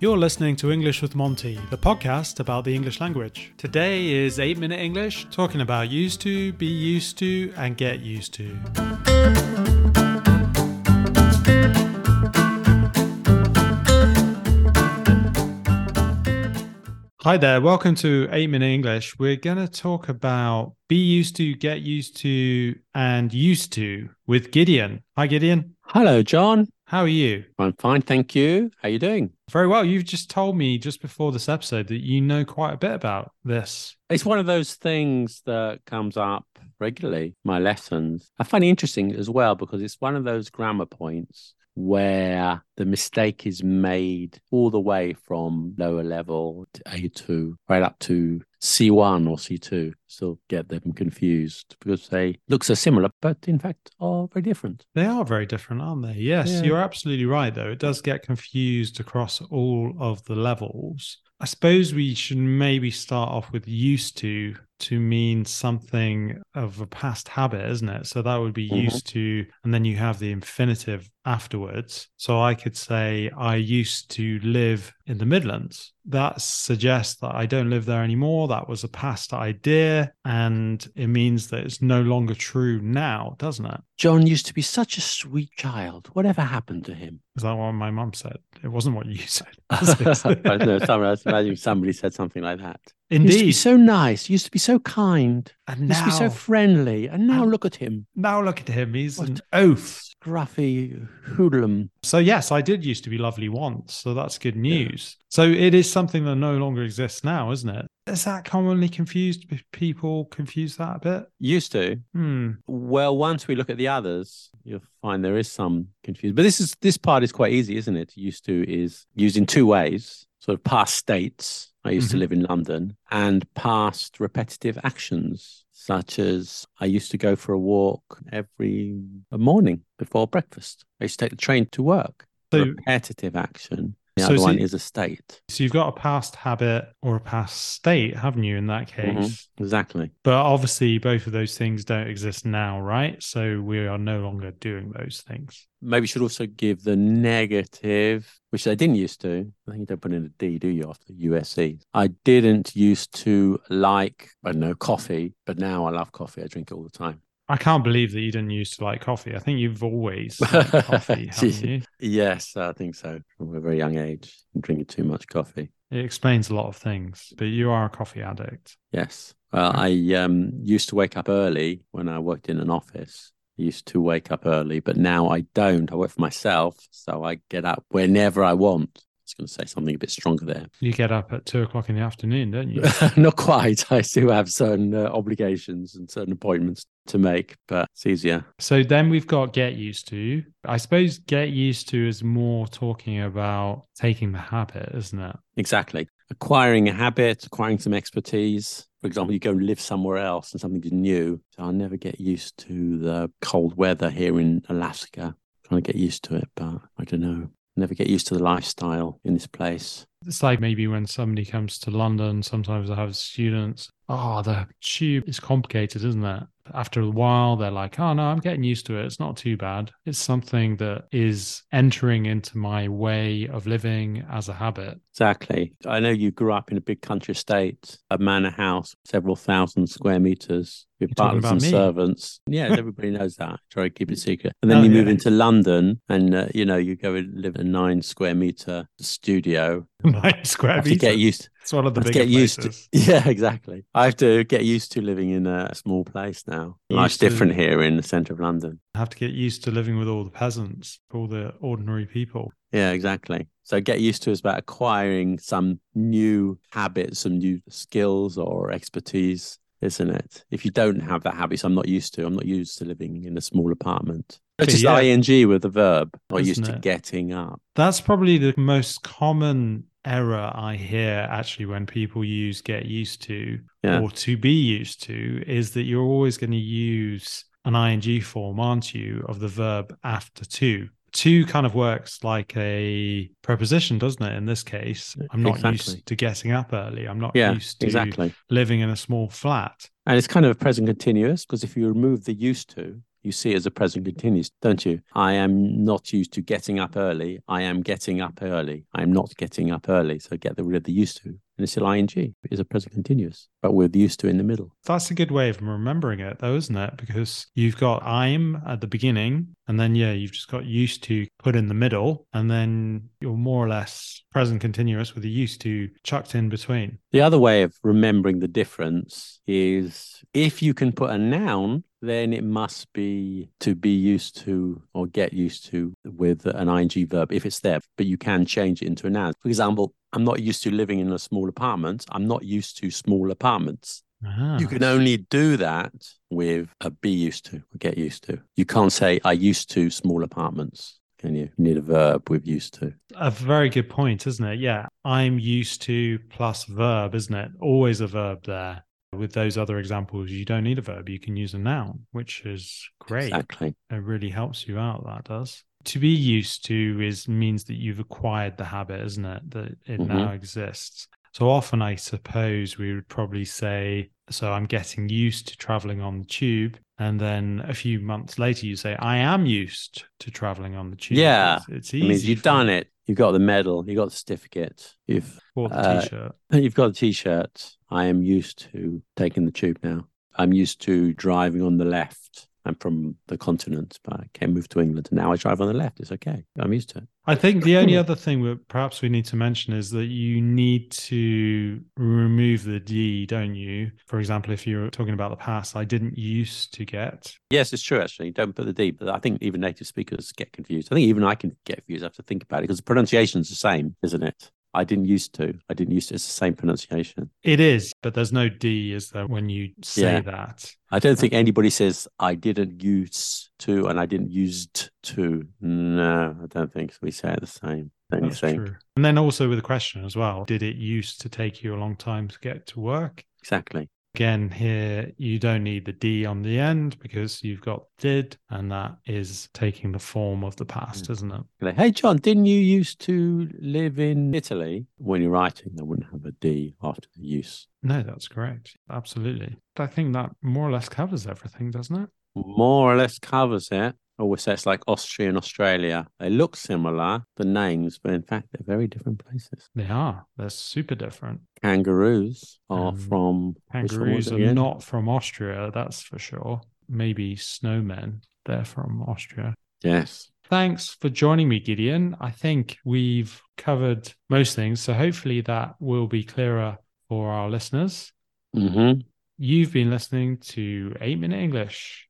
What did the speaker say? You're listening to English with Monty, the podcast about the English language. Today is 8 Minute English, talking about used to, be used to, and get used to. Hi there, welcome to 8 Minute English. We're going to talk about be used to, get used to, and used to with Gideon. Hi, Gideon. Hello, John. How are you? I'm fine, thank you. How are you doing? Very well. You've just told me just before this episode that you know quite a bit about this. It's one of those things that comes up regularly, my lessons. I find it interesting as well because it's one of those grammar points where the mistake is made all the way from lower level to A2 right up to C1 or C2. So get them confused because they look so similar, but in fact are very different. They are very different, aren't they? Yes, yeah. You're absolutely right, though. It does get confused across all of the levels. I suppose we should maybe start off with used to mean something of a past habit, isn't it? So that would be used to, and then you have the infinitive afterwards. So I could say, I used to live in the Midlands. That suggests that I don't live there anymore. That was a past idea. And it means that it's no longer true now, doesn't it? John used to be such a sweet child. Whatever happened to him? Is that what my mum said? It wasn't what you said. I know, I was imagining somebody said something like that. Indeed. He used to be so nice. He used to be so kind. And now, he used to be so friendly. And now look at him. Now look at him. He's an oaf. Gruffy hoodlum. So yes, I did used to be lovely once. So that's good news. Yeah. So it is something that no longer exists now, isn't it? Is that commonly confused? People confuse that a bit? Used to. Well, once we look at the others, you'll find there is some confusion. But this part is quite easy, isn't it? Used to is used in two ways. Sort of past states. I used to live in London. And past repetitive actions. Such as, I used to go for a walk every morning before breakfast. I used to take the train to work. So, repetitive action. The other one is a state. So you've got a past habit or a past state, haven't you, in that case? Exactly. But obviously, both of those things don't exist now, right? So we are no longer doing those things. Maybe you should also give the negative, which I didn't used to. I think you don't put in a D, do you, after USE? I didn't used to like, I don't know, coffee, but now I love coffee. I drink it all the time. I can't believe that you didn't used to like coffee. I think you've always liked coffee, haven't you? Yes, I think so. From a very young age, I'm drinking too much coffee. It explains a lot of things, but you are a coffee addict. Yes. Well, I used to wake up early when I worked in an office. I used to wake up early, but now I don't. I work for myself, so I get up whenever I want. I was going to say something a bit stronger there. You get up at 2:00 in the afternoon, don't you? Not quite. I still have certain obligations and certain appointments to make, but it's easier. So then we've got get used to. I suppose get used to is more talking about taking the habit, isn't it? Exactly. Acquiring a habit, acquiring some expertise. For example, you go and live somewhere else and something is new. So I'll never get used to the cold weather here in Alaska. I'm trying to get used to it, but I don't know. Never get used to the lifestyle in this place. It's like maybe when somebody comes to London, sometimes I have students, the tube is complicated, isn't it? After a while, they're like, oh, no, I'm getting used to it. It's not too bad. It's something that is entering into my way of living as a habit. Exactly. I know you grew up in a big country estate, a manor house, several thousand square meters with butlers and servants. Yeah, everybody knows that. Try to keep it secret. And then move into London and, you go and live in a 9 square meter studio. 9 square meters. It's one of the bigger places. Yeah, exactly. I have to get used to living in a small place now. Life's different here in the centre of London. I have to get used to living with all the peasants, all the ordinary people. Yeah, exactly. So get used to is about acquiring some new habits, some new skills or expertise, isn't it? If you don't have that habit, so I'm not used to living in a small apartment. It's just ing with the verb, not used to getting up. That's probably the most common error I hear actually when people use get used to or to be used to is that you're always going to use an ing form, aren't you, of the verb after to. To kind of works like a preposition, doesn't it? In this case, I'm not used to getting up early. I'm not used to living in a small flat. And it's kind of a present continuous because if you remove the used to, you see as a present continuous, don't you? I am not used to getting up early. I am getting up early. I'm not getting up early. So get rid of the used to. And it's still ing is a present continuous, but with used to in the middle. That's a good way of remembering it though, isn't it? Because you've got I'm at the beginning and then, yeah, you've just got used to put in the middle and then you're more or less present continuous with the used to chucked in between. The other way of remembering the difference is if you can put a noun, then it must be to be used to or get used to with an ing verb if it's there, but you can change it into a noun. For example, I'm not used to living in a small apartment. I'm not used to small apartments. You can only do that with a be used to or get used to. You can't say I used to small apartments. Can you? You need a verb with used to. A very good point, isn't it? Yeah. I'm used to plus verb, isn't it? Always a verb there. With those other examples, you don't need a verb. You can use a noun, which is great. Exactly. It really helps you out, that does. To be used to means that you've acquired the habit, isn't it? That it now exists. So often, I suppose we would probably say, so I'm getting used to traveling on the tube. And then a few months later, you say, I am used to traveling on the tube. Yeah. It's easy. It means you've done it. You've got the medal. You've got the certificate. You've bought the T-shirt. You've got the T-shirt. I am used to taking the tube now. I'm used to driving on the left. I'm from the continent, but I can move to England. And now I drive on the left. It's okay. I'm used to it. I think the only other thing that perhaps we need to mention is that you need to remove the D, don't you? For example, if you're talking about the past, I didn't used to get. Yes, it's true, actually. Don't put the D. But I think even native speakers get confused. I think even I can get confused. I have to think about it because the pronunciation is the same, isn't it? I didn't used to. I didn't used to. It's the same pronunciation. It is, but there's no D, is there, when you say that? I don't think anybody says, I didn't use to and I didn't used to. No, I don't think so. We say it the same. That's true. And then also with a question as well. Did it used to take you a long time to get to work? Exactly. Again, here, you don't need the D on the end because you've got did, and that is taking the form of the past, isn't it? Hey, John, didn't you used to live in Italy? When you're writing, they wouldn't have a D after the use. No, that's correct. Absolutely. I think that more or less covers everything, doesn't it? More or less covers it. I always say it's like Austria and Australia. They look similar, the names, but in fact, they're very different places. They are. They're super different. Kangaroos are from... Kangaroos are not from Austria, that's for sure. Maybe snowmen, they're from Austria. Yes. Thanks for joining me, Gideon. I think we've covered most things, so hopefully that will be clearer for our listeners. You've been listening to 8 Minute English.